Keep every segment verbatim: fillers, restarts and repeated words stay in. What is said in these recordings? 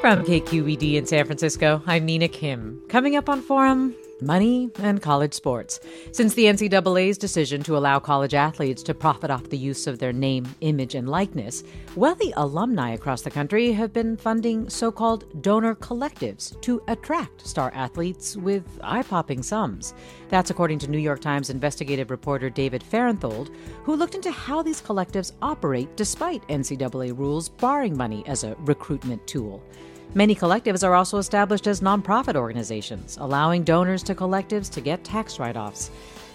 From K Q E D in San Francisco, I'm Mina Kim. Coming up on Forum, money and college sports. Since the N C double A's decision to allow college athletes to profit off the use of their name, image, and likeness, wealthy alumni across the country have been funding so-called donor collectives to attract star athletes with eye-popping sums. That's according to New York Times investigative reporter David Fahrenthold, who looked into how these collectives operate despite N C double A rules barring money as a recruitment tool. Many collectives are also established as nonprofit organizations, allowing donors to collectives to get tax write-offs.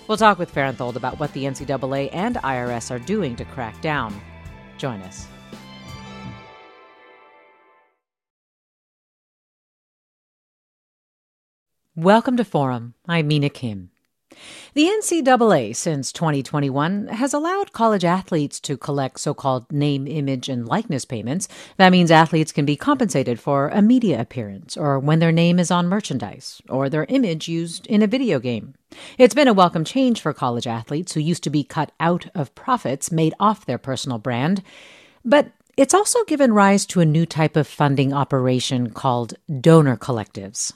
We'll talk with Fahrenthold about what the N C double A and I R S are doing to crack down. Join us. Welcome to Forum. I'm Mina Kim. The N C double A, since twenty twenty-one, has allowed college athletes to collect so-called name, image, and likeness payments. That means athletes can be compensated for a media appearance, or when their name is on merchandise, or their image used in a video game. It's been a welcome change for college athletes who used to be cut out of profits made off their personal brand. But it's also given rise to a new type of funding operation called donor collectives.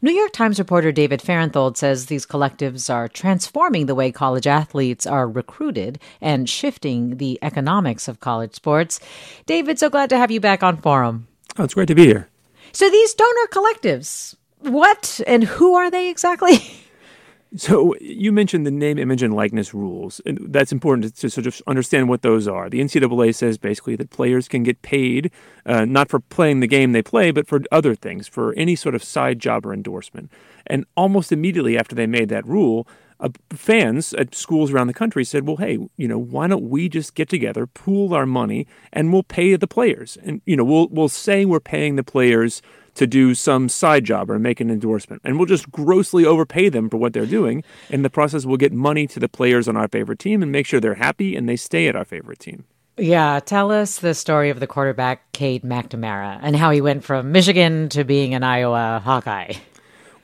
New York Times reporter David Fahrenthold says these collectives are transforming the way college athletes are recruited and shifting the economics of college sports. David, so glad to have you back on Forum. Oh, it's great to be here. So these donor collectives, what and who are they exactly? So you mentioned the name, image, and likeness rules, and that's important to sort of understand what those are. The N C double A says basically that players can get paid uh, not for playing the game they play, but for other things, for any sort of side job or endorsement. And almost immediately after they made that rule, uh, fans at schools around the country said, well, hey, you know, why don't we just get together, pool our money, and we'll pay the players. And, you know, we'll we'll say we're paying the players to do some side job or make an endorsement. And we'll just grossly overpay them for what they're doing. In the process, we'll get money to the players on our favorite team and make sure they're happy and they stay at our favorite team. Yeah, tell us the story of the quarterback, Cade McNamara, and how he went from Michigan to being an Iowa Hawkeye.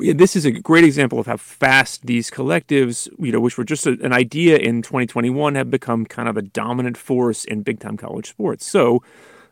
Yeah, this is a great example of how fast these collectives, you know, which were just a, an idea in twenty twenty-one, have become kind of a dominant force in big-time college sports. So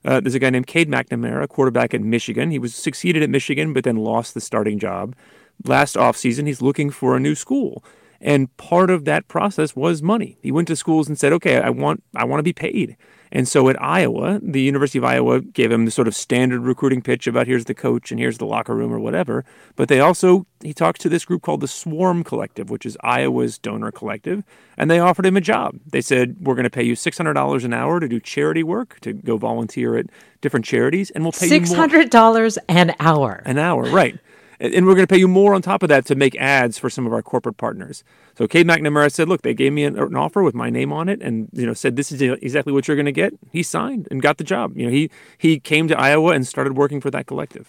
Uh, there's a guy named Cade McNamara, quarterback at Michigan. He was succeeded at Michigan, but then lost the starting job. Last offseason, he's looking for a new school. And part of that process was money. He went to schools and said, okay, I want I want to be paid. And so at Iowa, the University of Iowa gave him the sort of standard recruiting pitch about here's the coach and here's the locker room or whatever. But they also, he talked to this group called the Swarm Collective, which is Iowa's donor collective, and they offered him a job. They said, we're going to pay you six hundred dollars an hour to do charity work, to go volunteer at different charities, and we'll pay you more. six hundred dollars an hour. An hour, right. And we're going to pay you more on top of that to make ads for some of our corporate partners. So Cade McNamara said, look, they gave me an, an offer with my name on it and, you know, said this is exactly what you're going to get. He signed and got the job. You know, he he came to Iowa and started working for that collective.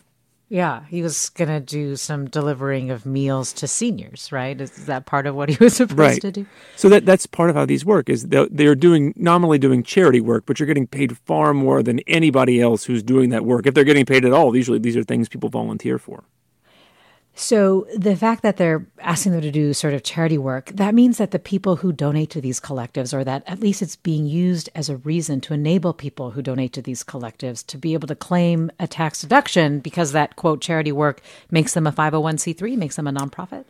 Yeah, he was going to do some delivering of meals to seniors, right? Is that part of what he was supposed right. to do? So that that's part of how these work, is they're doing nominally doing charity work, but you're getting paid far more than anybody else who's doing that work. If they're getting paid at all, usually these are things people volunteer for. So the fact that they're asking them to do sort of charity work, that means that the people who donate to these collectives, or that at least it's being used as a reason to enable people who donate to these collectives to be able to claim a tax deduction because that, quote, charity work makes them a five oh one c three, makes them a nonprofit?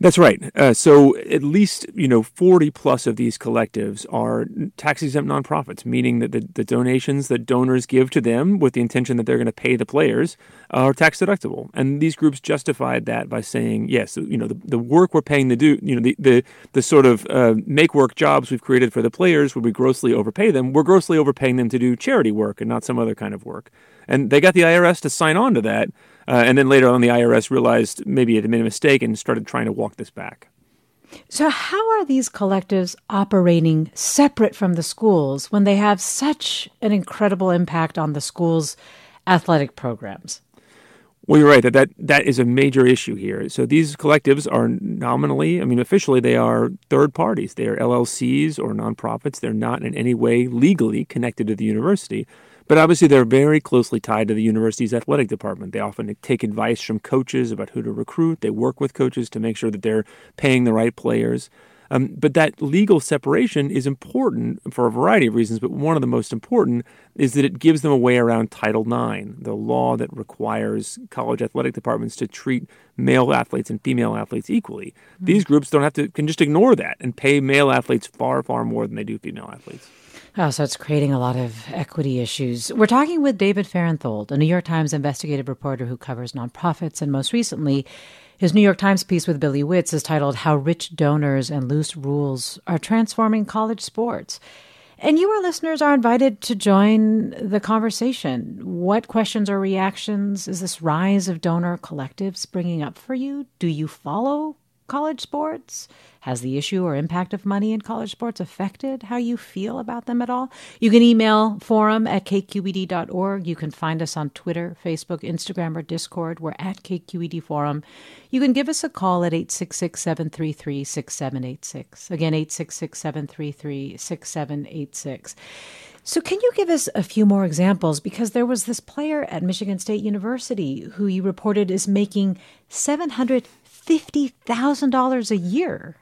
That's right. Uh, so at least, you know, forty plus of these collectives are tax-exempt nonprofits, meaning that the, the donations that donors give to them with the intention that they're going to pay the players are tax deductible. And these groups justified that by saying, yes, you know, the, the work we're paying the do, you know, the the, the sort of uh, make work jobs we've created for the players where we grossly overpay them, we're grossly overpaying them to do charity work and not some other kind of work. And they got the I R S to sign on to that. Uh, and then later on, the I R S realized maybe it had made a mistake and started trying to walk this back. So how are these collectives operating separate from the schools when they have such an incredible impact on the school's athletic programs? Well, you're right. That, that that is a major issue here. So these collectives are nominally, I mean, officially, they are third parties. They are L L Cs or nonprofits. They're not in any way legally connected to the university. But obviously, they're very closely tied to the university's athletic department. They often take advice from coaches about who to recruit. They work with coaches to make sure that they're paying the right players. Um, but that legal separation is important for a variety of reasons. But one of the most important is that it gives them a way around Title nine, the law that requires college athletic departments to treat male athletes and female athletes equally. Mm-hmm. These groups don't have to can just ignore that and pay male athletes far, far more than they do female athletes. Oh, so it's creating a lot of equity issues. We're talking with David Fahrenthold, a New York Times investigative reporter who covers nonprofits. And most recently, his New York Times piece with Billy Witz is titled How Rich Donors and Loose Rules Are Transforming College Sports. And you, our listeners, are invited to join the conversation. What questions or reactions is this rise of donor collectives bringing up for you? Do you follow college sports? Has the issue or impact of money in college sports affected how you feel about them at all? You can email forum at k q e d dot org. You can find us on Twitter, Facebook, Instagram, or Discord. We're at K Q E D Forum. You can give us a call at eight six six, seven three three, six seven eight six. Again, eight six six, seven three three, six seven eight six. So can you give us a few more examples? Because there was this player at Michigan State University who you reported is making seven hundred fifty thousand dollars a year.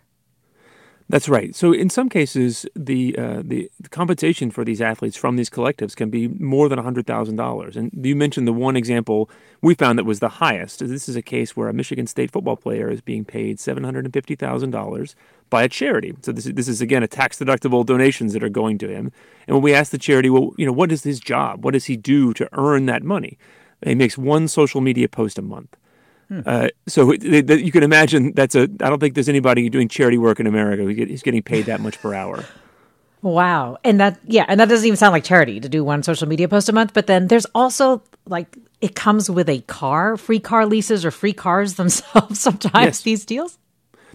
That's right. So in some cases, the, uh, the the compensation for these athletes from these collectives can be more than one hundred thousand dollars. And you mentioned the one example we found that was the highest. This is a case where a Michigan State football player is being paid seven hundred fifty thousand dollars by a charity. So this is, this is, again, a tax-deductible donations that are going to him. And when we asked the charity, well, you know, what is his job? What does he do to earn that money? He makes one social media post a month. Hmm. Uh, so it, it, you can imagine that's a, I don't think there's anybody doing charity work in America who's getting paid that much per hour. Wow. And that, yeah, and that doesn't even sound like charity to do one social media post a month. But then there's also, like, it comes with a car, free car leases or free cars themselves sometimes, yes. These deals.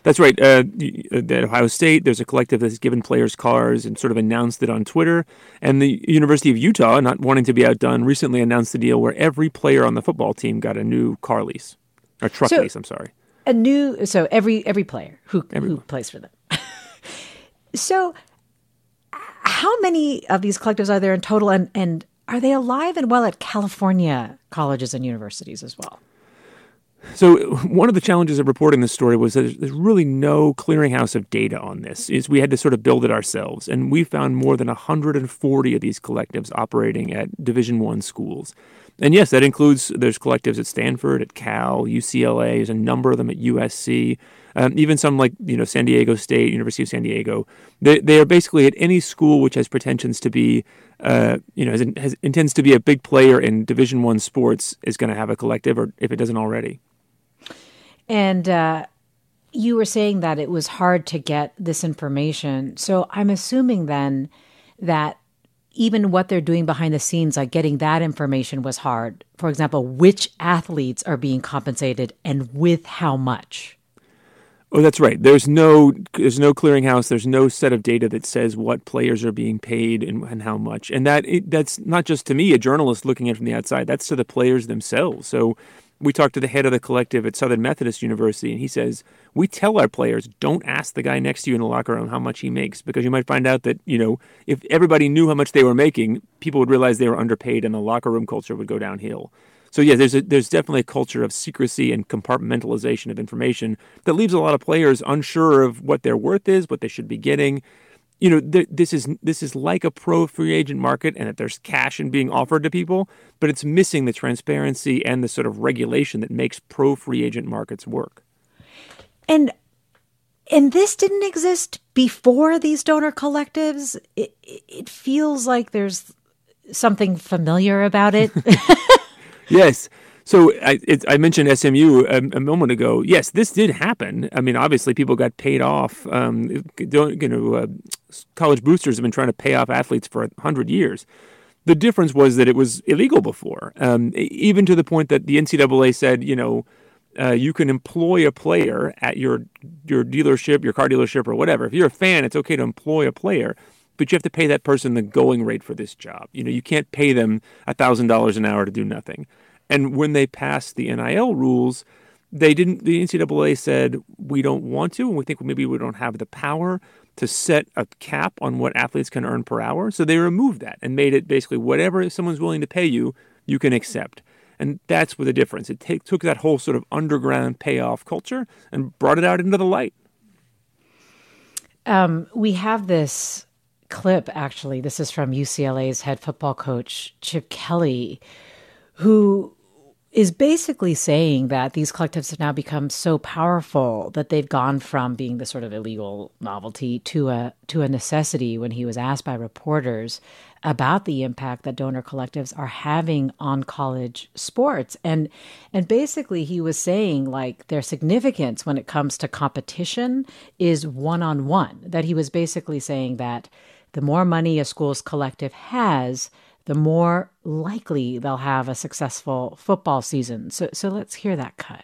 That's right. Uh, at Ohio State, there's a collective that's given players cars and sort of announced it on Twitter. And the University of Utah, not wanting to be outdone, recently announced a deal where every player on the football team got a new car lease. Or truck so, lease, I'm sorry. A new, so every every player who Everyone. who plays for them. So how many of these collectives are there in total, and, and are they alive and well at California colleges and universities as well? So one of the challenges of reporting this story was that there's really no clearinghouse of data on this. Is we had to sort of build it ourselves. And we found more than one hundred forty of these collectives operating at Division One schools. And yes, that includes, there's collectives at Stanford, at Cal, U C L A, there's a number of them at U S C, um, even some like, you know, San Diego State, University of San Diego. They, they are basically at any school which has pretensions to be, uh, you know, has, has, intends to be a big player in Division One sports is going to have a collective, or if it doesn't already. And uh, you were saying that it was hard to get this information. So I'm assuming then that even what they're doing behind the scenes, like getting that information was hard. For example, which athletes are being compensated and with how much? Oh, that's right. There's no there's no clearinghouse. There's no set of data that says what players are being paid and, and how much. And that it, that's not just to me, a journalist looking at it from the outside. That's to the players themselves. So We talked to the head of the collective at Southern Methodist University, and he says, we tell our players, don't ask the guy next to you in the locker room how much he makes, because you might find out that, you know, if everybody knew how much they were making, people would realize they were underpaid and the locker room culture would go downhill. So, yeah, there's a, there's definitely a culture of secrecy and compartmentalization of information that leaves a lot of players unsure of what their worth is, what they should be getting. You know, th- this is this is like a pro free agent market, and that there's cash in being offered to people, but it's missing the transparency and the sort of regulation that makes pro free agent markets work. And and this didn't exist before these donor collectives. It, it feels like there's something familiar about it. Yes. So I, it, I mentioned S M U a, a moment ago. Yes, this did happen. I mean, obviously, people got paid off. Um, don't, you know, uh, college boosters have been trying to pay off athletes for one hundred years. The difference was that it was illegal before, um, even to the point that the N C double A said, you know, uh, you can employ a player at your your dealership, your car dealership, or whatever. If you're a fan, it's okay to employ a player, but you have to pay that person the going rate for this job. You know, you can't pay them one thousand dollars an hour to do nothing. And when they passed the N I L rules, they didn't. The N C double A said, we don't want to, and we think maybe we don't have the power to set a cap on what athletes can earn per hour. So they removed that and made it basically whatever someone's willing to pay you, you can accept. And that's where the difference. It take, took that whole sort of underground payoff culture and brought it out into the light. Um, we have this clip, actually. This is from U C L A's head football coach, Chip Kelly, who is basically saying that these collectives have now become so powerful that they've gone from being the sort of illegal novelty to a to a necessity when he was asked by reporters about the impact that donor collectives are having on college sports. And and basically he was saying, like, their significance when it comes to competition is one-on-one, that he was basically saying that the more money a school's collective has, the more likely they'll have a successful football season. So so let's hear that cut.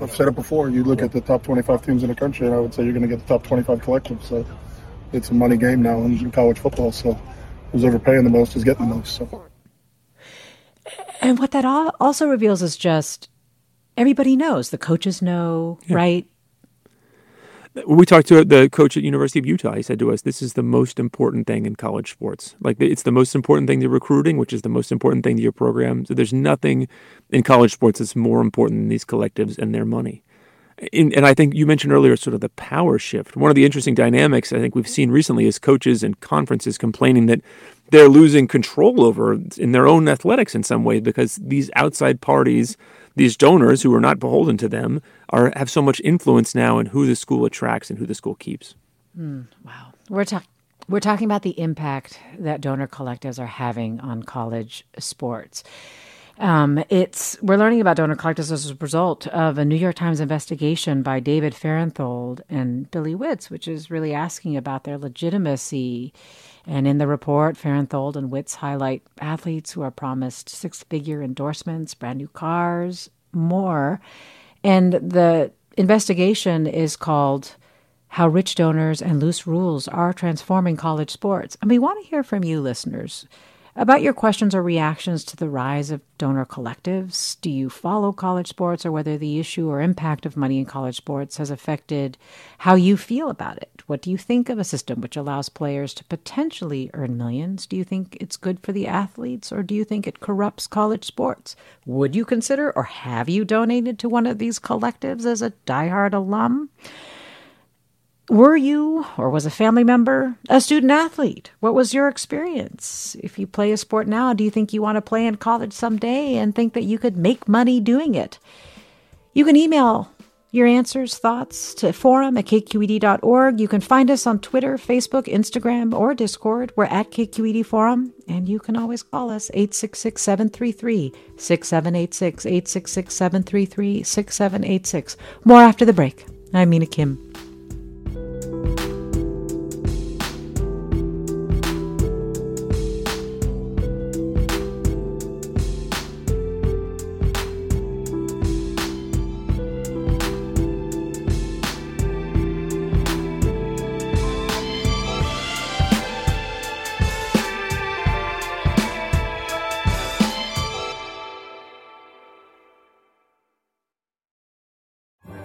I've said it before. You look at the top twenty-five teams in the country, and I would say you're going to get the top twenty-five collectives. So it's a money game now in college football. So who's overpaying the most is getting the most. So. And what that also reveals is just everybody knows. The coaches know, yeah. Right? When we talked to the coach at University of Utah, he said to us, this is the most important thing in college sports. Like, it's the most important thing to recruiting, which is the most important thing to your program. So there's nothing in college sports that's more important than these collectives and their money. And, and I think you mentioned earlier sort of the power shift. One of the interesting dynamics I think we've seen recently is coaches and conferences complaining that they're losing control over in their own athletics in some way because these outside parties, these donors who are not beholden to them, are have so much influence now in who the school attracts and who the school keeps. Mm, wow. We're, ta- we're talking about the impact that donor collectives are having on college sports. Um, it's We're learning about donor collectives as a result of a New York Times investigation by David Fahrenthold and Billy Witz, which is really asking about their legitimacy. And in the report, Fahrenthold and Witz highlight athletes who are promised six-figure endorsements, brand new cars, more. And the investigation is called How Rich Donors and Loose Rules Are Transforming College Sports. And we want to hear from you, listeners, about your questions or reactions to the rise of donor collectives. Do you follow college sports, or whether the issue or impact of money in college sports has affected how you feel about it? What do you think of a system which allows players to potentially earn millions? Do you think it's good for the athletes, or do you think it corrupts college sports? Would you consider, or have you donated to one of these collectives as a diehard alum? Were you, or was a family member, a student athlete? What was your experience? If you play a sport now, do you think you want to play in college someday and think that you could make money doing it? You can email your answers, thoughts to forum at K Q E D dot org. You can find us on Twitter, Facebook, Instagram, or Discord. We're at K Q E D Forum, and you can always call us eight six six, seven three three, six seven eight six, eight six six, seven three three, six seven eight six. More after the break. I'm Mina Kim.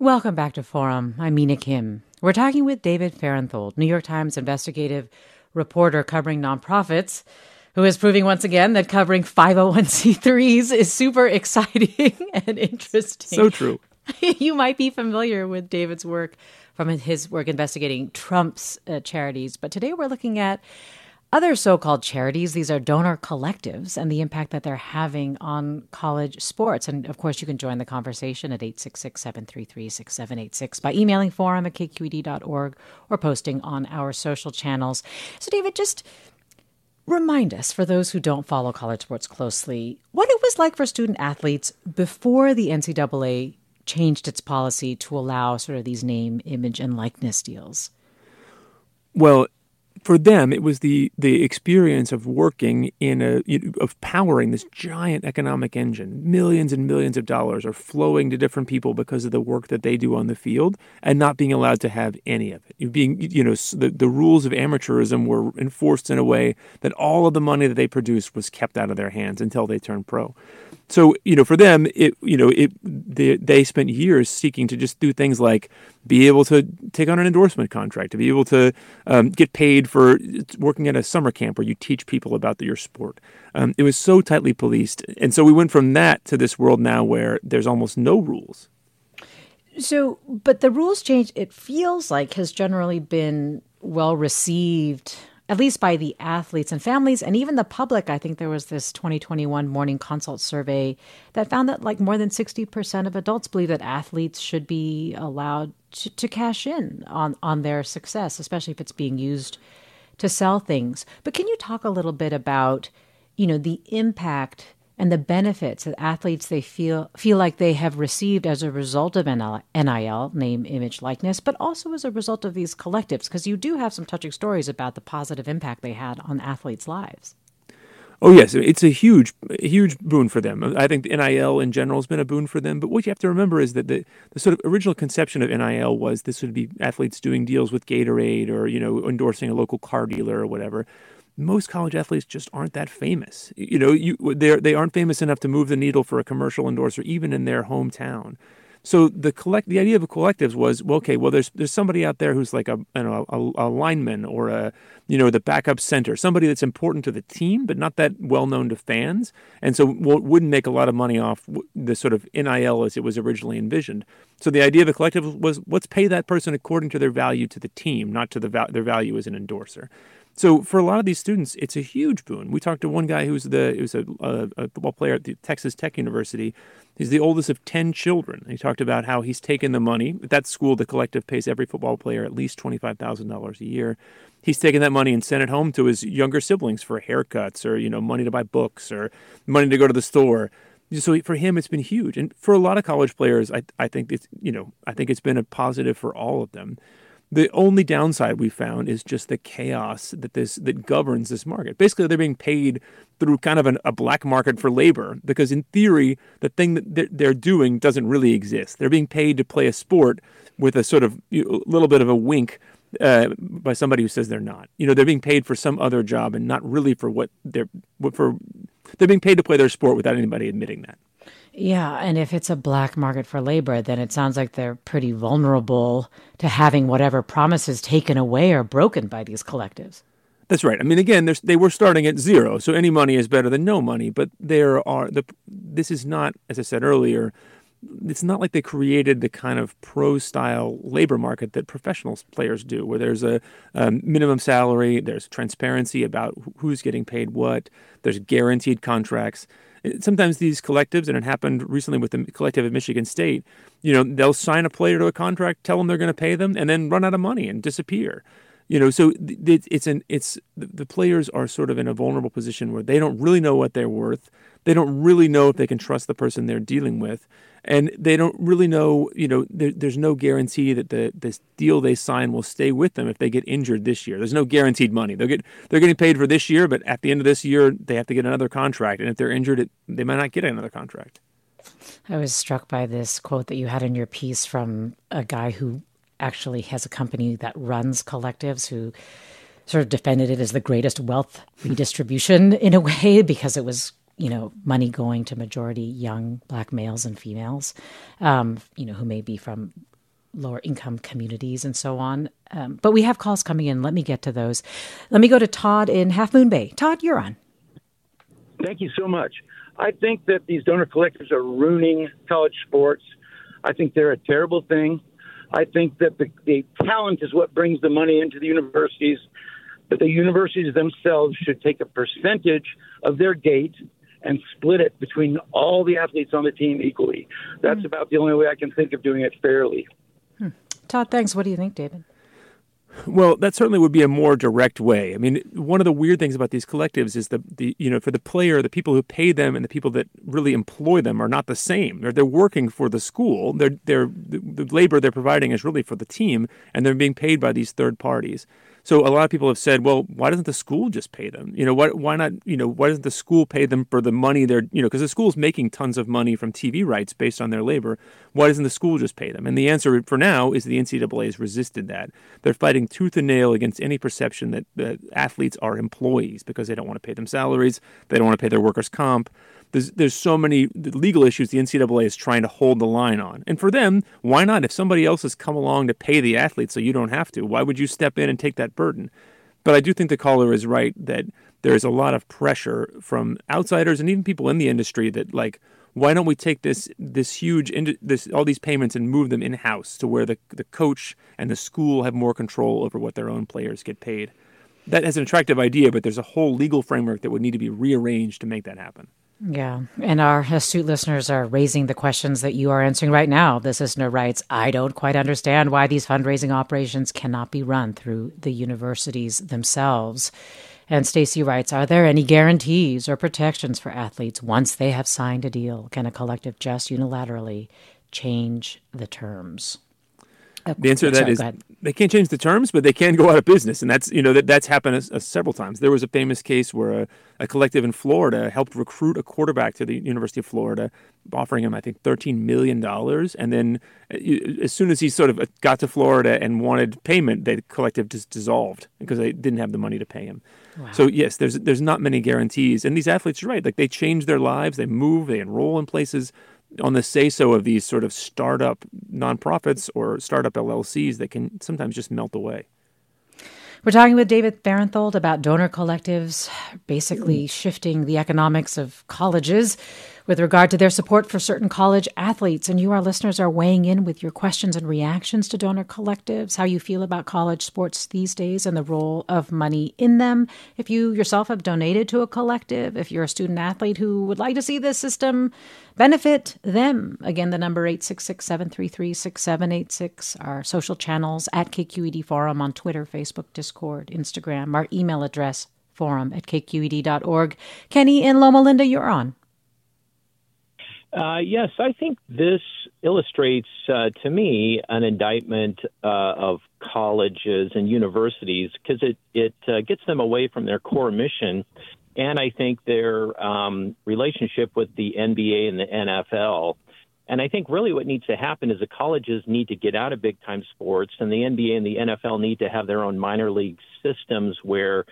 Welcome back to Forum. I'm Mina Kim. We're talking with David Fahrenthold, New York Times investigative reporter covering nonprofits, who is proving once again that covering five oh one c threes is super exciting and interesting. So true. You might be familiar with David's work from his work investigating Trump's uh, charities, but today we're looking at other so-called charities. These are donor collectives and the impact that they're having on college sports. And, of course, you can join the conversation at eight six six, seven three three, six seven eight six by emailing forum at k q e d dot org or posting on our social channels. So, David, just remind us, for those who don't follow college sports closely, what it was like for student athletes before the N C double A changed its policy to allow sort of these name, image, and likeness deals. Well, for them, it was the the experience of working in a of powering this giant economic engine. Millions and millions of dollars are flowing to different people because of the work that they do on the field, and not being allowed to have any of it. Being you know the, the rules of amateurism were enforced in a way that all of the money that they produced was kept out of their hands until they turned pro. So you know, for them, it you know it they, they spent years seeking to just do things like be able to take on an endorsement contract, to be able to um, get paid for working at a summer camp where you teach people about your sport. Um, it was so tightly policed. And so we went from that to this world now where there's almost no rules. So, but the rules change, it feels like, has generally been well received, at least by the athletes and families and even the public. I think there was this twenty twenty-one morning consult survey that found that like more than sixty percent of adults believe that athletes should be allowed to, to cash in on, on their success, especially if it's being used to sell things. But can you talk a little bit about, you know, the impact and the benefits that athletes they feel feel like they have received as a result of N I L, name, image, likeness, but also as a result of these collectives? Because you do have some touching stories about the positive impact they had on athletes' lives. Oh, yes. It's a huge, huge boon for them. I think the N I L in general has been a boon for them. But what you have to remember is that the, the sort of original conception of N I L was this would be athletes doing deals with Gatorade or, you know, endorsing a local car dealer or whatever. Most college athletes just aren't that famous. You know, you, they're, they aren't famous enough to move the needle for a commercial endorser, even in their hometown. So the collect, the idea of collectives was, well, okay, well, there's there's somebody out there who's like a, you know, a, a lineman or a, you know, the backup center, somebody that's important to the team, but not that well known to fans, and so wouldn't make a lot of money off the sort of N I L as it was originally envisioned. So the idea of a collective was, let's pay that person according to their value to the team, not to the va- their value as an endorser. So for a lot of these students, it's a huge boon. We talked to one guy who's the who's a, a, a football player at the Texas Tech University. He's the oldest of ten children. And he talked about how he's taken the money. At that school, the collective pays every football player at least twenty-five thousand dollars a year. He's taken that money and sent it home to his younger siblings for haircuts or, you know, money to buy books or money to go to the store. So for him, it's been huge. And for a lot of college players, I I think it's, you know, I think it's been a positive for all of them. The only downside we found is just the chaos that this that governs this market. Basically, they're being paid through kind of an, a black market for labor, because in theory, the thing that they're doing doesn't really exist. They're being paid to play a sport with a sort of you know, little bit of a wink uh, by somebody who says they're not. You know, they're being paid for some other job and not really for what they're what for. They're being paid to play their sport without anybody admitting that. Yeah, and if it's a black market for labor, then it sounds like they're pretty vulnerable to having whatever promises taken away or broken by these collectives. That's right. I mean, again, they were starting at zero, so any money is better than no money. But there are the this is not, as I said earlier, it's not like they created the kind of pro-style labor market that professional players do, where there's a, a minimum salary, there's transparency about who's getting paid what, there's guaranteed contracts. Sometimes these collectives, and it happened recently with the collective at Michigan State, you know, they'll sign a player to a contract, tell them they're going to pay them, and then run out of money and disappear. You know, so it's an it's the players are sort of in a vulnerable position where they don't really know what they're worth. They don't really know if they can trust the person they're dealing with, and they don't really know. You know, there, there's no guarantee that the this deal they sign will stay with them if they get injured this year. There's no guaranteed money. They'll get they're getting paid for this year, but at the end of this year, they have to get another contract, and if they're injured, it, they might not get another contract. I was struck by this quote that you had in your piece from a guy who actually has a company that runs collectives, who sort of defended it as the greatest wealth redistribution in a way, because it was, you know, money going to majority young black males and females, um, you know, who may be from lower income communities and so on. Um, but we have calls coming in. Let me get to those. Let me go to Todd in Half Moon Bay. Todd, you're on. Thank you so much. I think that these donor collectives are ruining college sports. I think they're a terrible thing. I think that the, the talent is what brings the money into the universities, but the universities themselves should take a percentage of their gate and split it between all the athletes on the team equally. That's mm. about the only way I can think of doing it fairly. Hmm. Todd, thanks. What do you think, David? Well, that certainly would be a more direct way. I mean, one of the weird things about these collectives is the, the you know, for the player, the people who pay them and the people that really employ them are not the same. They're, they're working for the school. They're, they're, the labor they're providing is really for the team, and they're being paid by these third parties. So a lot of people have said, well, why doesn't the school just pay them? You know, why, why not, you know, why doesn't the school pay them for the money they're, you know, because the school's making tons of money from T V rights based on their labor. Why doesn't the school just pay them? And the answer for now is the N C double A has resisted that. They're fighting tooth and nail against any perception that the athletes are employees because they don't want to pay them salaries. They don't want to pay their workers' comp. There's, there's so many legal issues the N C double A is trying to hold the line on. And for them, why not? If somebody else has come along to pay the athlete so you don't have to, why would you step in and take that burden? But I do think the caller is right that there is a lot of pressure from outsiders and even people in the industry that, like, why don't we take this this huge, this all these payments and move them in-house to where the, the coach and the school have more control over what their own players get paid. That is an attractive idea, but there's a whole legal framework that would need to be rearranged to make that happen. Yeah. And our astute listeners are raising the questions that you are answering right now. This listener writes, I don't quite understand why these fundraising operations cannot be run through the universities themselves. And Stacy writes, are there any guarantees or protections for athletes once they have signed a deal? Can a collective just unilaterally change the terms? The answer to that is they can't change the terms, but they can go out of business. And that's, you know, that, that's happened a, a several times. There was a famous case where a, a collective in Florida helped recruit a quarterback to the University of Florida, offering him, I think, thirteen million dollars. And then as soon as he sort of got to Florida and wanted payment, the collective just dissolved because they didn't have the money to pay him. Wow. So, yes, there's there's not many guarantees. And these athletes, you're right, like they change their lives, they move, they enroll in places on the say-so of these sort of startup nonprofits or startup L L Cs that can sometimes just melt away. We're talking with David Fahrenthold about donor collectives basically shifting the economics of colleges with regard to their support for certain college athletes. And you, our listeners, are weighing in with your questions and reactions to donor collectives, how you feel about college sports these days and the role of money in them. If you yourself have donated to a collective, if you're a student athlete who would like to see this system benefit them. Again, the number eight six six, seven three three, six seven eight six, our social channels at K Q E D Forum on Twitter, Facebook, Discord, Instagram, our email address, forum at K Q E D dot org. Kenny in Loma Linda, you're on. Uh, yes, I think this illustrates, uh, to me, an indictment uh, of colleges and universities because it, it uh, gets them away from their core mission. And I think their um, relationship with the N B A and the N F L. And I think really what needs to happen is the colleges need to get out of big-time sports, and the N B A and the N F L need to have their own minor league systems where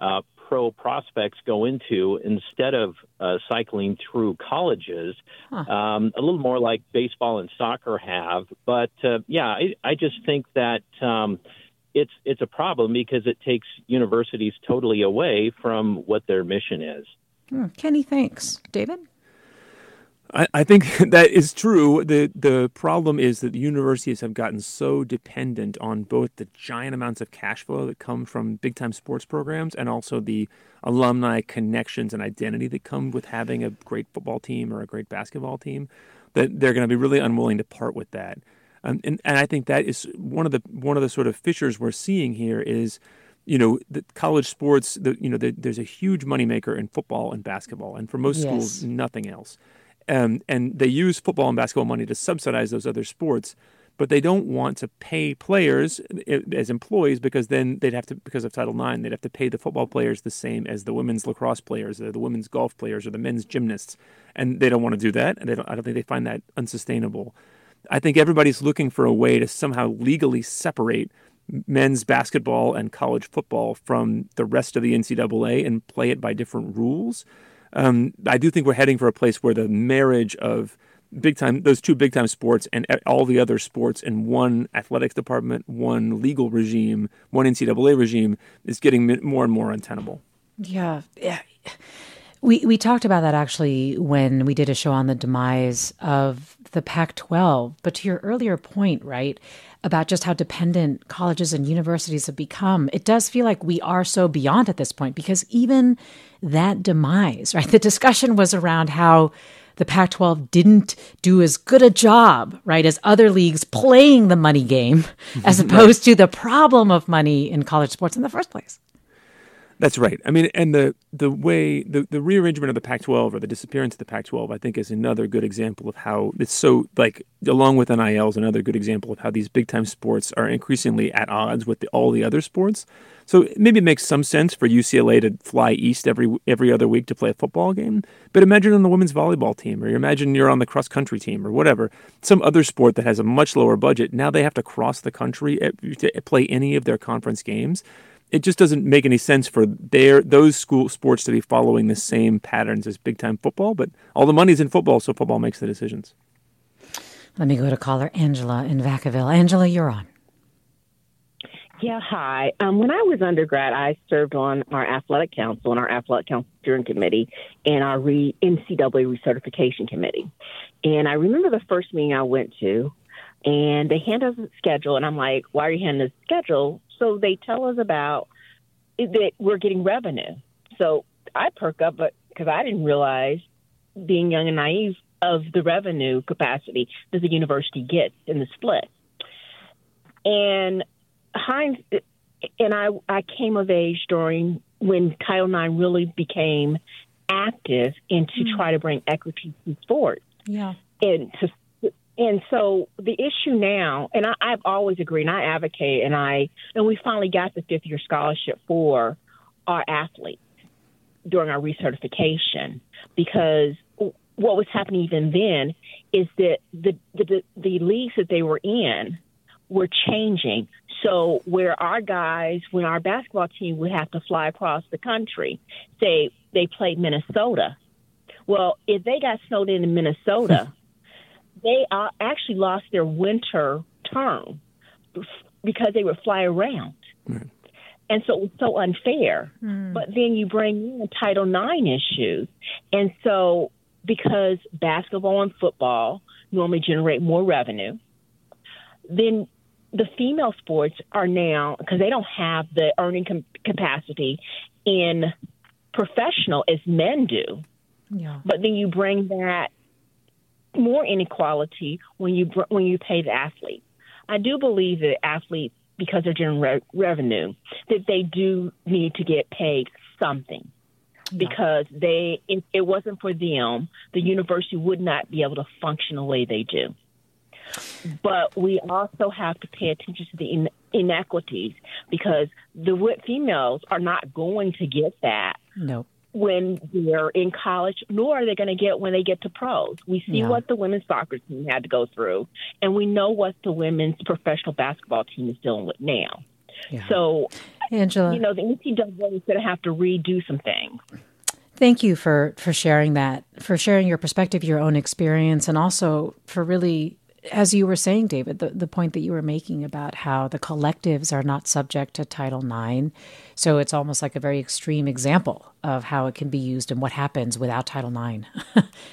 uh, pro prospects go into instead of uh, cycling through colleges, huh. um, a little more like baseball and soccer have. But, uh, yeah, I, I just think that um, it's it's a problem because it takes universities totally away from what their mission is. Hmm. Kenny, thanks. David? I, I think that is true. The the problem is that the universities have gotten so dependent on both the giant amounts of cash flow that come from big-time sports programs and also the alumni connections and identity that come with having a great football team or a great basketball team that they're going to be really unwilling to part with that. Um, and, and I think that is one of the one of the sort of fissures we're seeing here is, you know, the college sports, the, you know, the, there's a huge moneymaker in football and basketball, and for most schools, yes. nothing else. Um, and they use football and basketball money to subsidize those other sports, but they don't want to pay players as employees because then they'd have to, because of Title nine, they'd have to pay the football players the same as the women's lacrosse players or the women's golf players or the men's gymnasts. And they don't want to do that. And they don't, I don't think they find that unsustainable. I think everybody's looking for a way to somehow legally separate men's basketball and college football from the rest of the N C double A and play it by different rules. Um, I do think we're heading for a place where the marriage of big time, those two big time sports and all the other sports in one athletics department, one legal regime, one N C double A regime is getting more and more untenable. Yeah. Yeah. We, we talked about that actually when we did a show on the demise of the Pac twelve, but to your earlier point, right, about just how dependent colleges and universities have become, it does feel like we are so beyond at this point because even that demise, right, the discussion was around how the Pac twelve didn't do as good a job, right, as other leagues playing the money game as opposed to the problem of money in college sports in the first place. That's right. I mean, and the the way, the, the rearrangement of the Pac twelve or the disappearance of the Pac twelve, I think is another good example of how it's so, like, along with N I L is another good example of how these big-time sports are increasingly at odds with the, all the other sports. So maybe it makes some sense for U C L A to fly east every every other week to play a football game. But imagine on the women's volleyball team, or you imagine you're on the cross-country team or whatever, some other sport that has a much lower budget. Now they have to cross the country to play any of their conference games. It just doesn't make any sense for their those school sports to be following the same patterns as big-time football, but all the money's in football, so football makes the decisions. Let me go to caller Angela in Vacaville. Angela, you're on. Yeah, hi. Um, when I was undergrad, I served on our athletic council and our athletic council steering committee and our re- N C double A recertification committee. And I remember the first meeting I went to, and they handed us a schedule, and I'm like, why are you handing us a schedule? So they tell us about that we're getting revenue. So I perk up, but because I didn't realize, being young and naive, of the revenue capacity that the university gets in the split. And Heinz and I, I came of age during when Title nine really became active and to mm. try to bring equity to sports. Yeah, and to, and so the issue now, and I, I've always agreed, and I advocate, and I and we finally got the fifth year scholarship for our athletes during our recertification because what was happening even then is that the the, the, the leagues that they were in were changing. So where our guys, when our basketball team would have to fly across the country, say they played Minnesota. Well, if they got snowed in in Minnesota, they uh, actually lost their winter term because they would fly around. Right. And so it was so unfair. Mm. But then you bring in Title nine issues. And so because basketball and football normally generate more revenue, then the female sports are now, because they don't have the earning com- capacity in professional as men do. Yeah. But then you bring that more inequality when you when you pay the athlete. I do believe that athletes, because they're generating re- revenue, that they do need to get paid something. Yeah. Because they, if it wasn't for them, the university would not be able to function the way they do. But we also have to pay attention to the in- inequities because the females are not going to get that no. when they're in college, nor are they going to get when they get to pros. We see no. what the women's soccer team had to go through, and we know what the women's professional basketball team is dealing with now. Yeah. So, Angela, you know, the N C double A is going to have to redo some things. Thank you for, for sharing that, for sharing your perspective, your own experience, and also for really, as you were saying, David, the, the point that you were making about how the collectives are not subject to Title nine. So it's almost like a very extreme example of how it can be used and what happens without Title nine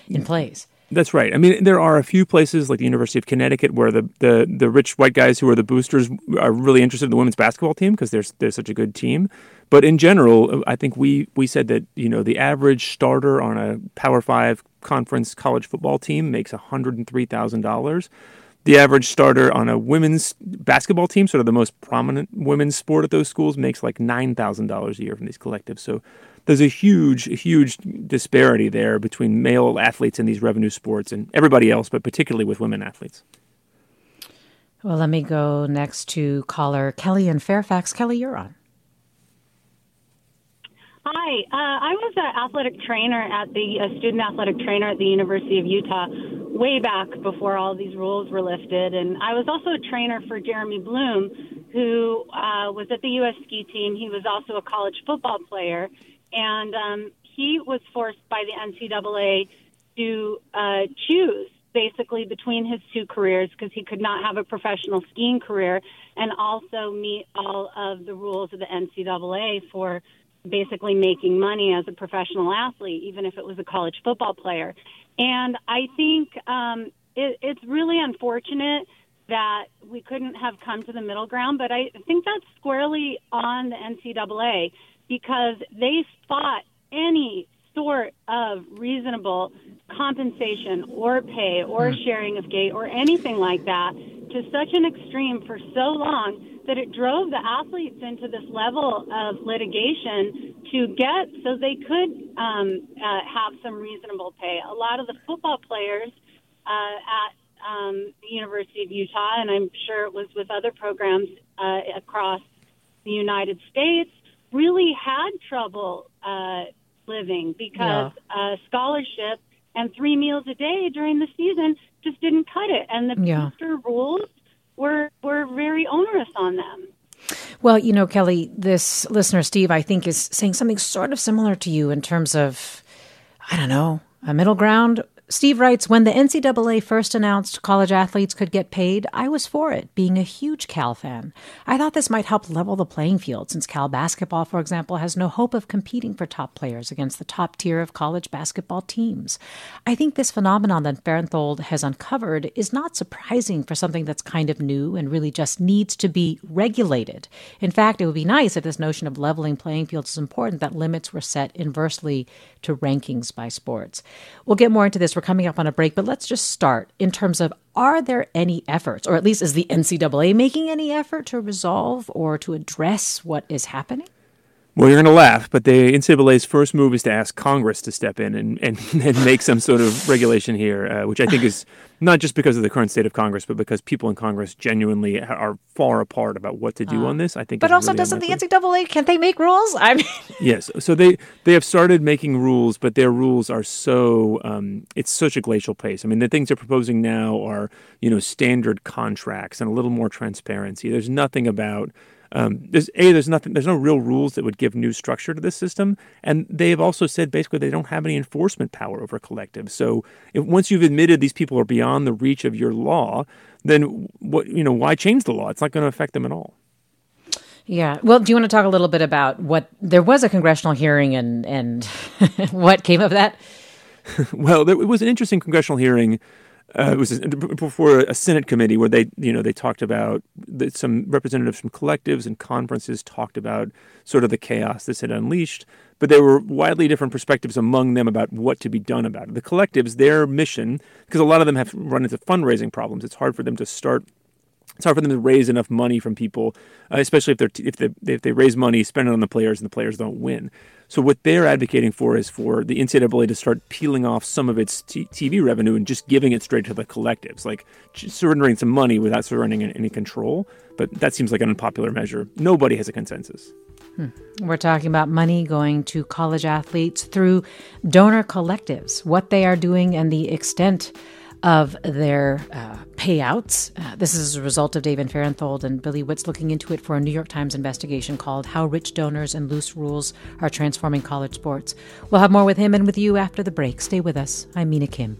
in place. That's right. I mean, there are a few places like the University of Connecticut where the, the, the rich white guys who are the boosters are really interested in the women's basketball team because they're, they're such a good team. But in general, I think we, we said that, you know, the average starter on a Power Five conference college football team makes one hundred three thousand dollars. The average starter on a women's basketball team, sort of the most prominent women's sport at those schools, makes like nine thousand dollars a year from these collectives. So there's a huge, huge disparity there between male athletes in these revenue sports and everybody else, but particularly with women athletes. Well, let me go next to caller Kelly in Fairfax. Kelly, you're on. Hi, uh, I was an athletic trainer at the a student athletic trainer at the University of Utah way back before all these rules were lifted, and I was also a trainer for Jeremy Bloom, who uh, was at the U S ski team. He was also a college football player, and um, he was forced by the N C double A to uh, choose basically between his two careers because he could not have a professional skiing career and also meet all of the rules of the N C double A for basically making money as a professional athlete, even if it was a college football player. And I think um, it, it's really unfortunate that we couldn't have come to the middle ground, but I think that's squarely on the N C double A because they fought any sort of reasonable compensation or pay or sharing of gate or anything like that to such an extreme for so long that it drove the athletes into this level of litigation to get so they could um, uh, have some reasonable pay. A lot of the football players uh, at um, the University of Utah, and I'm sure it was with other programs uh, across the United States, really had trouble uh, living because yeah. uh, scholarship and three meals a day during the season just didn't cut it. And the yeah. booster rules We're, we're very onerous on them. Well, you know, Kelly, this listener, Steve, I think is saying something sort of similar to you in terms of, I don't know, a middle ground. Steve writes, when the N C double A first announced college athletes could get paid, I was for it, being a huge Cal fan. I thought this might help level the playing field, since Cal basketball, for example, has no hope of competing for top players against the top tier of college basketball teams. I think this phenomenon that Fahrenthold has uncovered is not surprising for something that's kind of new and really just needs to be regulated. In fact, it would be nice if this notion of leveling playing fields is important, that limits were set inversely to rankings by sports. We'll get more into this. We're coming up on a break, but let's just start in terms of, are there any efforts, or at least is the N C double A making any effort to resolve or to address what is happening? Well, you're going to laugh, but the N C double A's first move is to ask Congress to step in and, and, and make some sort of regulation here, uh, which I think is not just because of the current state of Congress, but because people in Congress genuinely are far apart about what to do uh, on this. I think, but also really doesn't unlikely. The N C double A, can't they make rules? I mean, yes. So they, they have started making rules, but their rules are so um, it's such a glacial pace. I mean, the things they're proposing now are, you know, standard contracts and a little more transparency. There's nothing about. Um, there's a there's nothing there's no real rules that would give new structure to this system, and they've also said basically they don't have any enforcement power over collectives. So if, once you've admitted these people are beyond the reach of your law, then what you know why change the law? It's not going to affect them at all. Yeah. Well, do you want to talk a little bit about what there was a congressional hearing and and what came of that? Well, there, it was an interesting congressional hearing. Uh, it was before a Senate committee where they, you know, they talked about that some representatives from collectives and conferences talked about sort of the chaos this had unleashed. But there were widely different perspectives among them about what to be done about it. The collectives, their mission, because a lot of them have run into fundraising problems. It's hard for them to start. It's hard for them to raise enough money from people, uh, especially if they're t- if they if they raise money, spend it on the players, and the players don't win. So what they're advocating for is for the N C double A to start peeling off some of its t- TV revenue and just giving it straight to the collectives, like surrendering some money without surrendering any control. But that seems like an unpopular measure. Nobody has a consensus. Hmm. We're talking about money going to college athletes through donor collectives, what they are doing, and the extent of their uh, payouts. Uh, this is a result of David Fahrenthold and Billy Witz looking into it for a New York Times investigation called How Rich Donors and Loose Rules Are Transforming College Sports. We'll have more with him and with you after the break. Stay with us. I'm Mina Kim.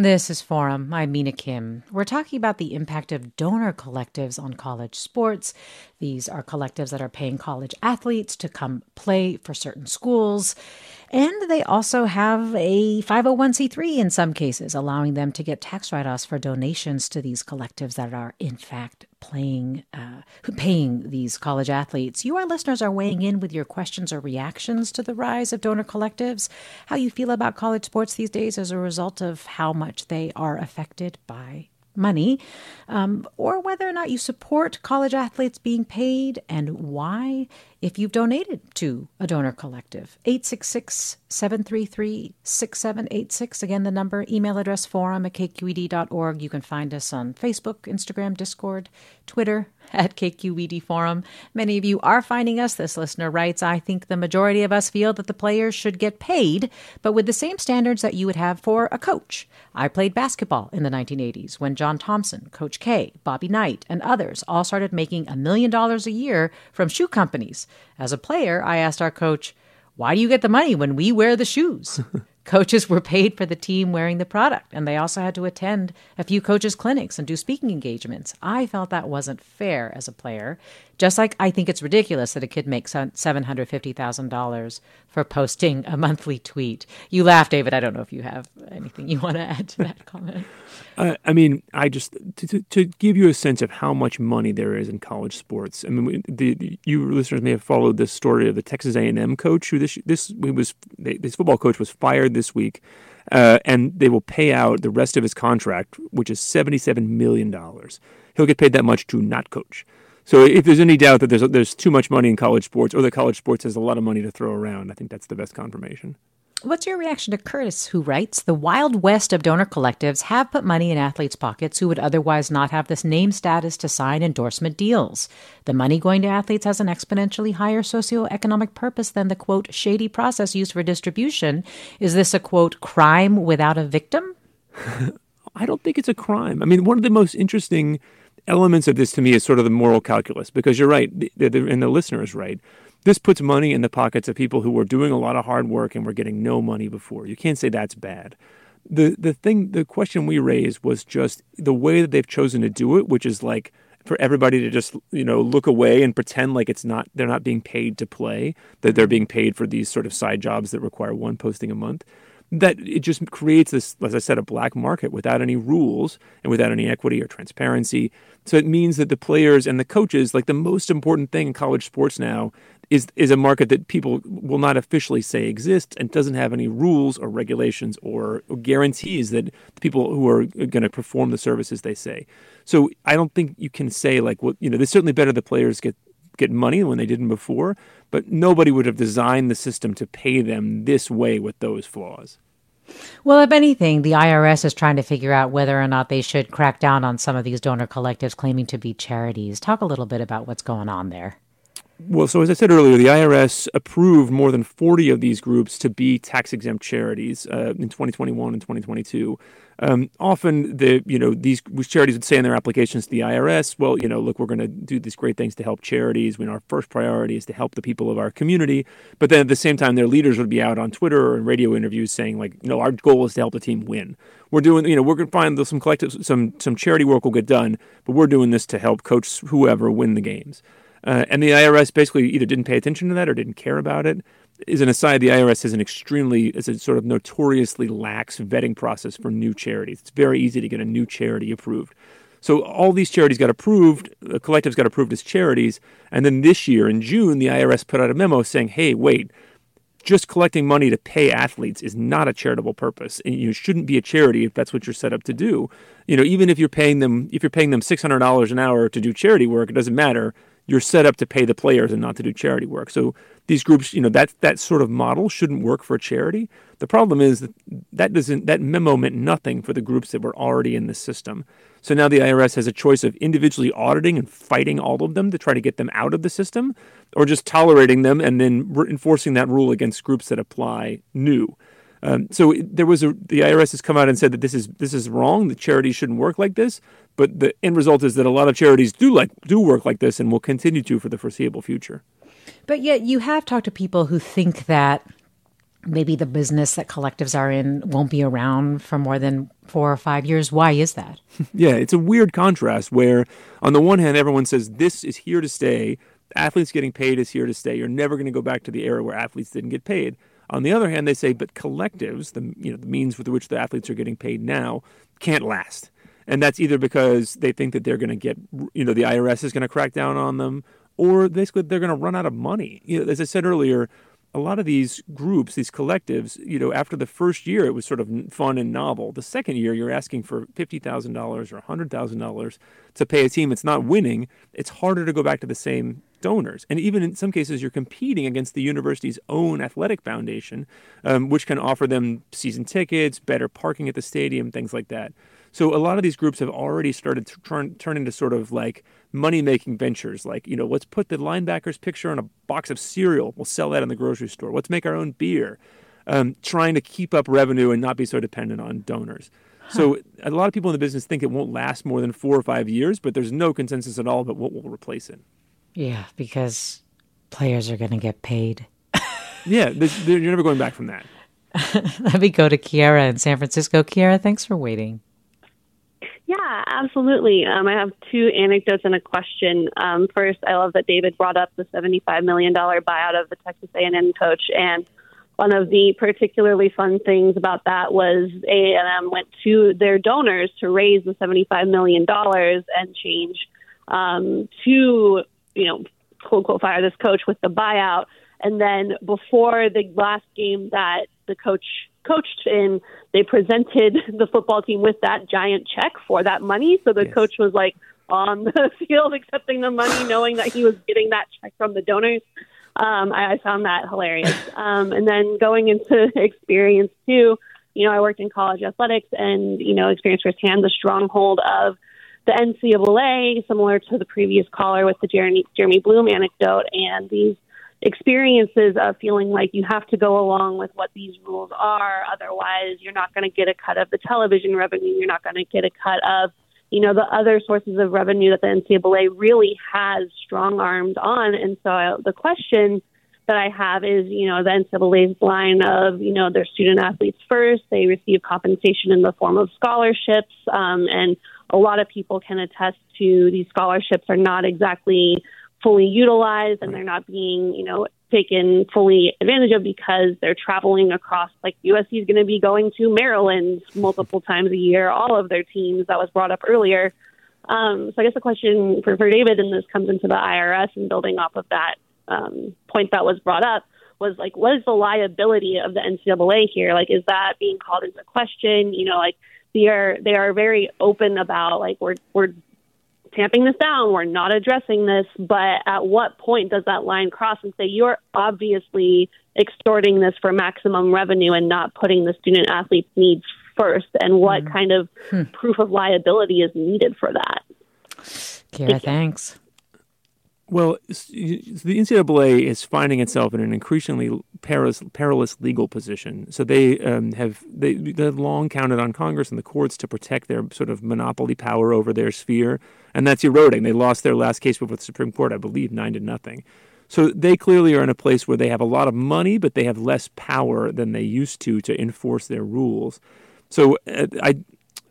This is Forum. I'm Mina Kim. We're talking about the impact of donor collectives on college sports. These are collectives that are paying college athletes to come play for certain schools. And they also have a five oh one c three in some cases, allowing them to get tax write-offs for donations to these collectives that are, in fact, playing, uh, paying these college athletes. You, our listeners, are weighing in with your questions or reactions to the rise of donor collectives, how you feel about college sports these days as a result of how much they are affected by money, um, or whether or not you support college athletes being paid and why, if you've donated to a donor collective. eight six six, seven three three, six seven eight six. Again, the number, email address, forum at k q e d dot org. You can find us on Facebook, Instagram, Discord, Twitter, at K Q E D Forum. Many of you are finding us. This listener writes, I think the majority of us feel that the players should get paid, but with the same standards that you would have for a coach. I played basketball in the nineteen eighties when John Thompson, Coach K, Bobby Knight, and others all started making a million dollars a year from shoe companies. As a player, I asked our coach, why do you get the money when we wear the shoes? Coaches were paid for the team wearing the product, and they also had to attend a few coaches' clinics and do speaking engagements. I felt that wasn't fair as a player, just like I think it's ridiculous that a kid makes seven hundred fifty thousand dollars for posting a monthly tweet. You laugh, David. I don't know if you have anything you want to add to that comment. Uh, I mean, I just, to, to, to give you a sense of how much money there is in college sports, I mean, we, the, the, you listeners may have followed this story of the Texas A and M coach, who this, this, he was, this football coach was fired this week, uh, and they will pay out the rest of his contract, which is seventy-seven million dollars. He'll get paid that much to not coach. So if there's any doubt that there's there's too much money in college sports, or that college sports has a lot of money to throw around, I think that's the best confirmation. What's your reaction to Curtis, who writes, the Wild West of donor collectives have put money in athletes' pockets who would otherwise not have this name status to sign endorsement deals. The money going to athletes has an exponentially higher socioeconomic purpose than the, quote, shady process used for distribution. Is this a, quote, crime without a victim? I don't think it's a crime. I mean, one of the most interesting elements of this to me is sort of the moral calculus, because you're right, the, the, and the listener is right. This puts money in the pockets of people who were doing a lot of hard work and were getting no money before. You can't say that's bad. The the thing, the question we raised was just the way that they've chosen to do it, which is like for everybody to just, you know, look away and pretend like it's not, they're not being paid to play, that they're being paid for these sort of side jobs that require one posting a month. That it just creates this, as I said, a black market without any rules and without any equity or transparency. So it means that the players and the coaches, like the most important thing in college sports now, is is a market that people will not officially say exists and doesn't have any rules or regulations or, or guarantees that people who are going to perform the services they say. So I don't think you can say, like, well, you know, it's certainly better the players get, get money when they didn't before, but nobody would have designed the system to pay them this way with those flaws. Well, if anything, the I R S is trying to figure out whether or not they should crack down on some of these donor collectives claiming to be charities. Talk a little bit about what's going on there. Well, so as I said earlier, the I R S approved more than forty of these groups to be tax-exempt charities uh, in twenty twenty-one and twenty twenty-two. Um, often, the you know these charities would say in their applications to the I R S, well, you know, look, we're going to do these great things to help charities. When our first priority is to help the people of our community, but then at the same time, their leaders would be out on Twitter or in radio interviews saying, like, no, our goal is to help the team win. We're doing, you know, we're going to find some collective, some some charity work will get done, but we're doing this to help coach whoever win the games. Uh, and the I R S basically either didn't pay attention to that or didn't care about it. As an aside, the I R S has an extremely, it's a sort of notoriously lax vetting process for new charities. It's very easy to get a new charity approved. So all these charities got approved, the collectives got approved as charities, and then this year in June, the I R S put out a memo saying, hey, wait, just collecting money to pay athletes is not a charitable purpose, and you shouldn't be a charity if that's what you're set up to do. You know, even if you're paying them, if you're paying them six hundred dollars an hour to do charity work, it doesn't matter. You're set up to pay the players and not to do charity work. So these groups, you know, that that sort of model shouldn't work for a charity. The problem is that that doesn't that memo meant nothing for the groups that were already in the system. So now the I R S has a choice of individually auditing and fighting all of them to try to get them out of the system, or just tolerating them and then re- enforcing that rule against groups that apply new. Um, so there was a, the I R S has come out and said that this is this is wrong. The charities shouldn't work like this. But the end result is that a lot of charities do like do work like this and will continue to for the foreseeable future. But yet you have talked to people who think that maybe the business that collectives are in won't be around for more than four or five years. Why is that? Yeah, it's a weird contrast where on the one hand, everyone says this is here to stay. Athletes getting paid is here to stay. You're never going to go back to the era where athletes didn't get paid. On the other hand, they say, but collectives, the you know the means with which the athletes are getting paid now, can't last. And that's either because they think that they're going to get, you know, the I R S is going to crack down on them, or basically they're going to run out of money. You know, as I said earlier, a lot of these groups, these collectives, you know, after the first year, it was sort of fun and novel. The second year, you're asking for fifty thousand dollars or one hundred thousand dollars to pay a team that's not winning. It's harder to go back to the same donors. And even in some cases, you're competing against the university's own athletic foundation, um, which can offer them season tickets, better parking at the stadium, things like that. So a lot of these groups have already started to turn, turn into sort of like money-making ventures, like, you know, let's put the linebacker's picture on a box of cereal. We'll sell that in the grocery store. Let's make our own beer, um, trying to keep up revenue and not be so dependent on donors. Huh. So a lot of people in the business think it won't last more than four or five years, but there's no consensus at all about what will replace it. Yeah, because players are going to get paid. Yeah, you're never going back from that. Let me go to Kiara in San Francisco. Kiara, thanks for waiting. Yeah, absolutely. Um, I have two anecdotes and a question. Um, first, I love that David brought up the seventy-five million dollars buyout of the Texas A and M coach. And one of the particularly fun things about that was A and M went to their donors to raise the seventy-five million dollars and change um, to... you know, quote, unquote, fire this coach with the buyout. And then before the last game that the coach coached in, they presented the football team with that giant check for that money. So the yes. coach was like on the field accepting the money, knowing that he was getting that check from the donors. Um, I, I found that hilarious. Um, and then going into experience too, you know, I worked in college athletics and, you know, experienced firsthand the stronghold of the N C double A, similar to the previous caller with the Jeremy, Jeremy Bloom anecdote, and these experiences of feeling like you have to go along with what these rules are. Otherwise, you're not going to get a cut of the television revenue. You're not going to get a cut of, you know, the other sources of revenue that the N C double A really has strong-armed on. And so I, the question that I have is, you know, the N C double A's line of, you know, their student athletes first. They receive compensation in the form of scholarships, um, and a lot of people can attest to these scholarships are not exactly fully utilized and they're not being, you know, taken fully advantage of because they're traveling across, like U S C is going to be going to Maryland multiple times a year, all of their teams that was brought up earlier. Um, so I guess the question for, for David, and this comes into the I R S and building off of that um, point that was brought up, was like, what is the liability of the N C double A here? Like, is that being called into question? You know, like, They are they are very open about, like, we're we're tamping this down, we're not addressing this, but at what point does that line cross and say you're obviously extorting this for maximum revenue and not putting the student athlete's needs first, and what mm-hmm. kind of hmm. proof of liability is needed for that? Kara, thanks. Well, the N C double A is finding itself in an increasingly perilous, perilous legal position. So they um, have they, they've long counted on Congress and the courts to protect their sort of monopoly power over their sphere, and that's eroding. They lost their last case before the Supreme Court, I believe, nine to nothing. So they clearly are in a place where they have a lot of money, but they have less power than they used to to enforce their rules. So uh, I.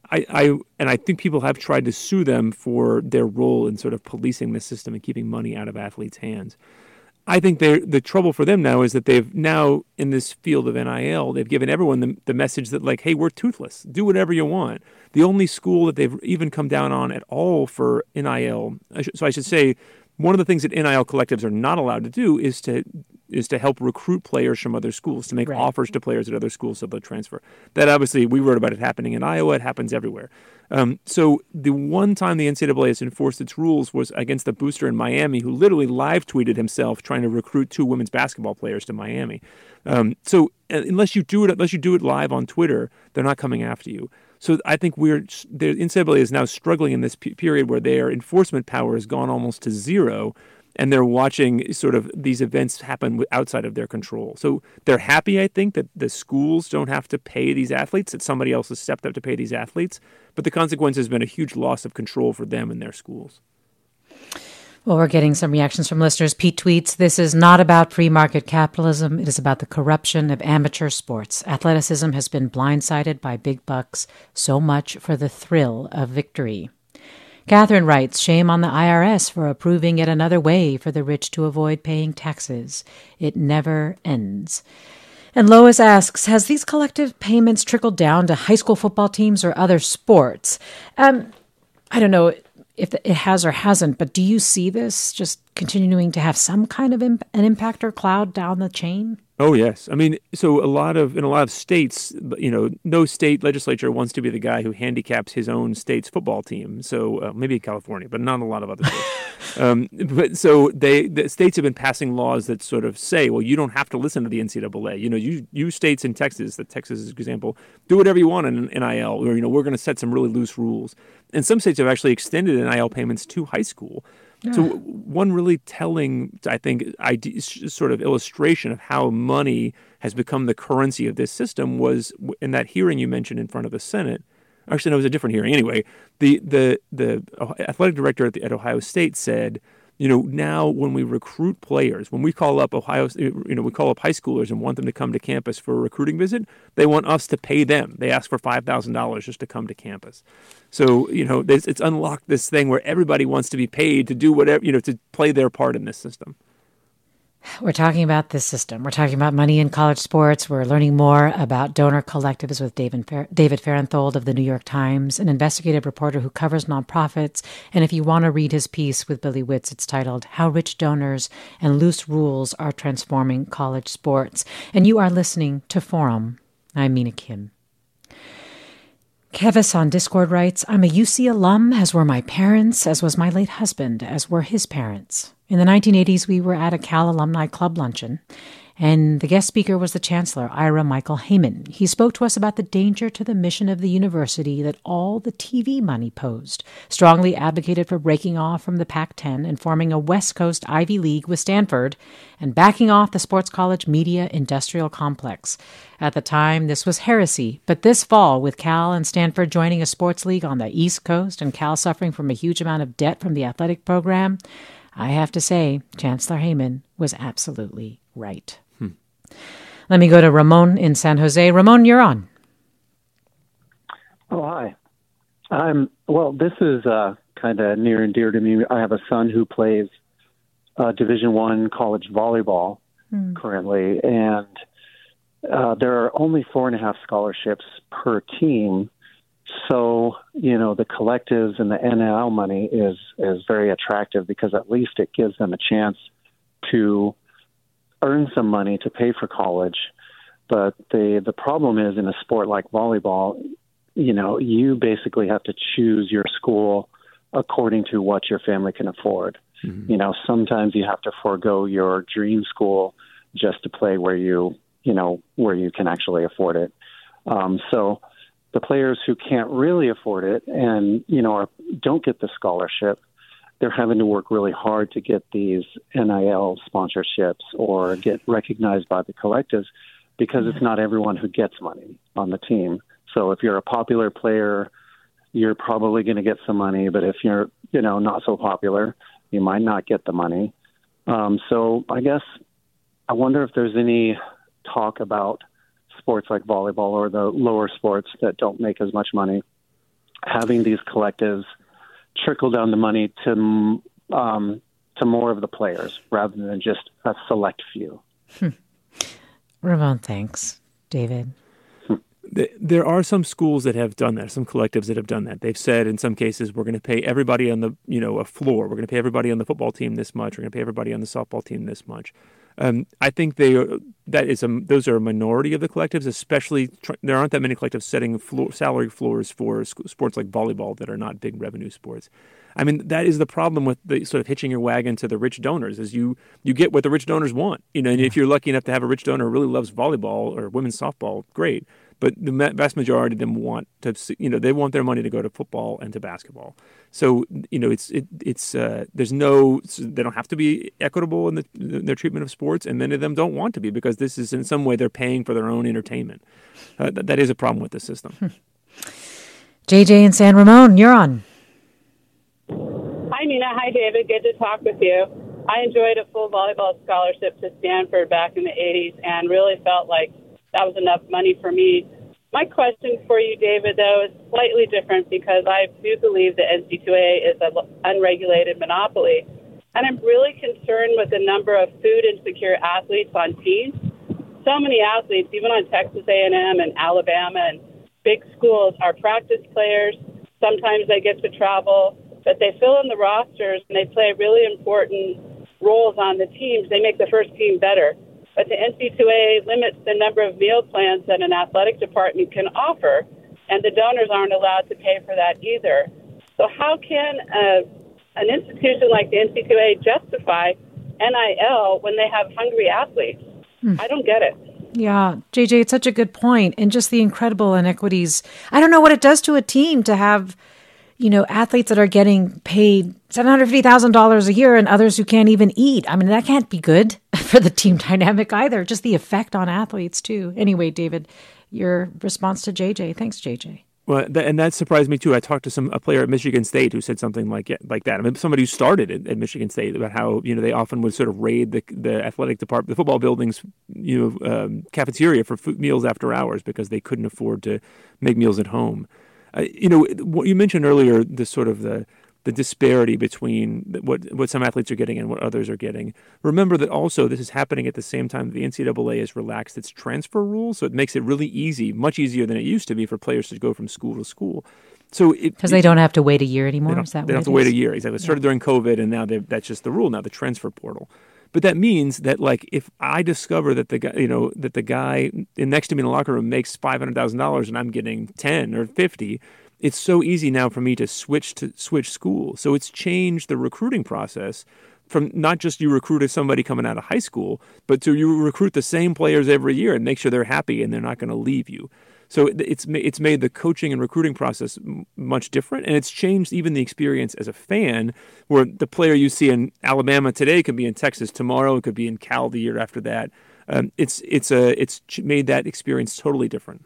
I, I and I think people have tried to sue them for their role in sort of policing the system and keeping money out of athletes' hands. I think the trouble for them now is that they've now, in this field of N I L, they've given everyone the, the message that, like, hey, we're toothless. Do whatever you want. The only school that they've even come down on at all for N I L, so I should say, one of the things that N I L collectives are not allowed to do is to is to help recruit players from other schools, to make right. offers to players at other schools so they'll transfer. That obviously, we wrote about it happening in Iowa. It happens everywhere. Um, so the one time the N C double A has enforced its rules was against the booster in Miami, who literally live tweeted himself trying to recruit two women's basketball players to Miami. Um, so unless you do it, unless you do it live on Twitter, they're not coming after you. So I think we're the N C double A is now struggling in this p- period where their enforcement power has gone almost to zero, and they're watching sort of these events happen outside of their control. So they're happy, I think, that the schools don't have to pay these athletes, that somebody else has stepped up to pay these athletes. But the consequence has been a huge loss of control for them and their schools. Well, we're getting some reactions from listeners. Pete tweets, this is not about free market capitalism. It is about the corruption of amateur sports. Athleticism has been blindsided by big bucks. So much for the thrill of victory. Catherine writes, shame on the I R S for approving yet another way for the rich to avoid paying taxes. It never ends. And Lois asks, has these collective payments trickled down to high school football teams or other sports? Um, I don't know if it has or hasn't, but do you see this just continuing to have some kind of imp- an impact or cloud down the chain? Oh, yes. I mean, so a lot of, in a lot of states, you know, no state legislature wants to be the guy who handicaps his own state's football team. So uh, maybe California, but not a lot of other states. um, but so they, the states have been passing laws that sort of say, well, you don't have to listen to the N C double A. You know, you, you states in Texas, that Texas is an example, do whatever you want in N I L, or, you know, we're going to set some really loose rules. And some states have actually extended N I L payments to high school. Yeah. So one really telling, I think, idea, sort of illustration of how money has become the currency of this system was in that hearing you mentioned in front of the Senate. Actually, no, it was a different hearing. Anyway, the the, the athletic director at, the, at Ohio State said, you know, now when we recruit players, when we call up Ohio, you know, we call up high schoolers and want them to come to campus for a recruiting visit, they want us to pay them. They ask for five thousand dollars just to come to campus. So, you know, it's unlocked this thing where everybody wants to be paid to do whatever, you know, to play their part in this system. We're talking about this system. We're talking about money in college sports. We're learning more about donor collectives with David Fer- David Fahrenthold of the New York Times, an investigative reporter who covers nonprofits. And if you want to read his piece with Billy Witz, it's titled How Rich Donors and Loose Rules Are Transforming College Sports. And you are listening to Forum. I'm Mina Kim. Kevis on Discord writes, I'm a U C alum, as were my parents, as was my late husband, as were his parents. In the nineteen eighties, we were at a Cal alumni club luncheon, and the guest speaker was the chancellor, Ira Michael Hayman. He spoke to us about the danger to the mission of the university that all the T V money posed, strongly advocated for breaking off from the Pac ten and forming a West Coast Ivy League with Stanford, and backing off the sports college media industrial complex. At the time, this was heresy, but this fall, with Cal and Stanford joining a sports league on the East Coast and Cal suffering from a huge amount of debt from the athletic program, I have to say, Chancellor Hayman was absolutely right. Hmm. Let me go to Ramon in San Jose. Ramon, you're on. Oh, hi. I'm, well, this is uh, kind of near and dear to me. I have a son who plays uh, Division One college volleyball hmm. currently, and uh, there are only four and a half scholarships per team. So, you know, the collectives and the N I L money is, is very attractive because at least it gives them a chance to earn some money to pay for college. But the, the problem is in a sport like volleyball, you know, you basically have to choose your school according to what your family can afford. Mm-hmm. You know, sometimes you have to forego your dream school just to play where you, you know, where you can actually afford it. Um, so the players who can't really afford it and, you know, are, don't get the scholarship, they're having to work really hard to get these N I L sponsorships or get recognized by the collectives because it's not everyone who gets money on the team. So if you're a popular player, you're probably going to get some money. But if you're, you know, not so popular, you might not get the money. Um, so I guess I wonder if there's any talk about sports like volleyball or the lower sports that don't make as much money, having these collectives trickle down the money to um, to more of the players rather than just a select few. Hmm. Ramon, thanks. David? There are some schools that have done that, some collectives that have done that. They've said in some cases, we're going to pay everybody on the, you know, a floor. We're going to pay everybody on the football team this much. We're going to pay everybody on the softball team this much. Um, I think they are, that is a, those are a minority of the collectives, especially tr- there aren't that many collectives setting floor, salary floors for sc- sports like volleyball that are not big revenue sports. I mean, that is the problem with the sort of hitching your wagon to the rich donors is you you get what the rich donors want. You know, and if you're lucky enough to have a rich donor who really loves volleyball or women's softball, great. But the vast majority of them want to, you know, they want their money to go to football and to basketball. So, you know, it's, it, it's, uh, there's no, they don't have to be equitable in the, their treatment of sports. And many of them don't want to be because this is in some way they're paying for their own entertainment. Uh, th- that is a problem with the system. Hmm. J J in San Ramon, you're on. Hi, Mina. Hi, David. Good to talk with you. I enjoyed a full volleyball scholarship to Stanford back in the eighties and really felt like that was enough money for me. My question for you, David, though, is slightly different because I do believe the N C double A is an unregulated monopoly. And I'm really concerned with the number of food insecure athletes on teams. So many athletes, even on Texas A and M and Alabama and big schools, are practice players. Sometimes they get to travel, but they fill in the rosters and they play really important roles on the teams. They make the first team better. But the N C double A limits the number of meal plans that an athletic department can offer, and the donors aren't allowed to pay for that either. So how can a, an institution like the N C double A justify N I L when they have hungry athletes? Hmm. I don't get it. Yeah, J J, it's such a good point, and just the incredible inequities. I don't know what it does to a team to have, you know, athletes that are getting paid seven hundred fifty thousand dollars a year and others who can't even eat. I mean, that can't be good for the team dynamic either, just the effect on athletes too. Anyway, David, your response to J J. Thanks, J J. Well, th- and that surprised me too. I talked to some a player at Michigan State who said something like like that. I mean, somebody who started at, at Michigan State about how, you know, they often would sort of raid the the athletic department, the football building's, you know, um, cafeteria for food meals after hours because they couldn't afford to make meals at home. Uh, you know, what you mentioned earlier, the sort of the the disparity between what what some athletes are getting and what others are getting. Remember that also this is happening at the same time the N C double A has relaxed its transfer rules, so it makes it really easy, much easier than it used to be, for players to go from school to school. So because they don't have to wait a year anymore, is that they don't have to wait a year? Exactly. It started during COVID, and now that's just the rule now, the transfer portal. But that means that, like, if I discover that the guy, you know, that the guy next to me in the locker room makes five hundred thousand dollars and I'm getting ten or fifty, it's so easy now for me to switch to switch school. So it's changed the recruiting process from not just you recruit somebody coming out of high school, but to you recruit the same players every year and make sure they're happy and they're not going to leave you. So it's it's made the coaching and recruiting process much different, and it's changed even the experience as a fan, where the player you see in Alabama today could be in Texas tomorrow, it could be in Cal the year after that. Um, it's it's a it's made that experience totally different.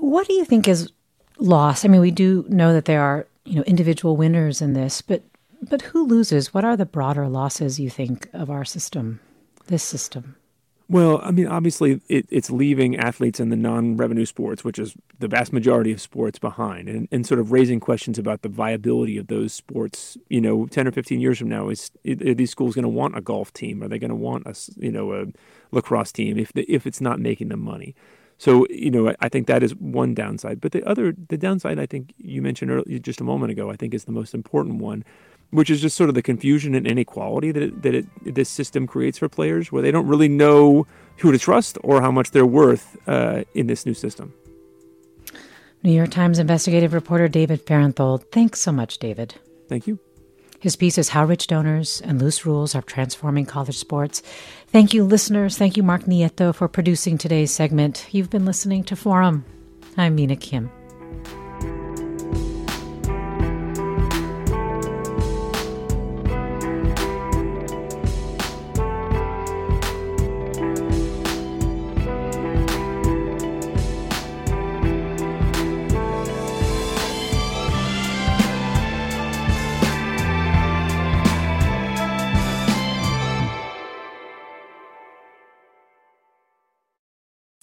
What do you think is lost? I mean, we do know that there are, you know, individual winners in this, but but who loses? What are the broader losses you think of our system, this system? Well, I mean, obviously, it, it's leaving athletes in the non-revenue sports, which is the vast majority of sports, behind, and, and sort of raising questions about the viability of those sports. You know, ten or fifteen years from now, is are these schools going to want a golf team? Are they going to want a, you know, a lacrosse team if the, if it's not making them money? So, you know, I think that is one downside. But the other, the downside, I think you mentioned earlier, just a moment ago, I think is the most important one, which is just sort of the confusion and inequality that it, that it, this system creates for players, where they don't really know who to trust or how much they're worth uh, in this new system. New York Times investigative reporter David Fahrenthold. Thanks so much, David. Thank you. His piece is How Rich Donors and Loose Rules Are Transforming College Sports. Thank you, listeners. Thank you, Mark Nieto, for producing today's segment. You've been listening to Forum. I'm Mina Kim.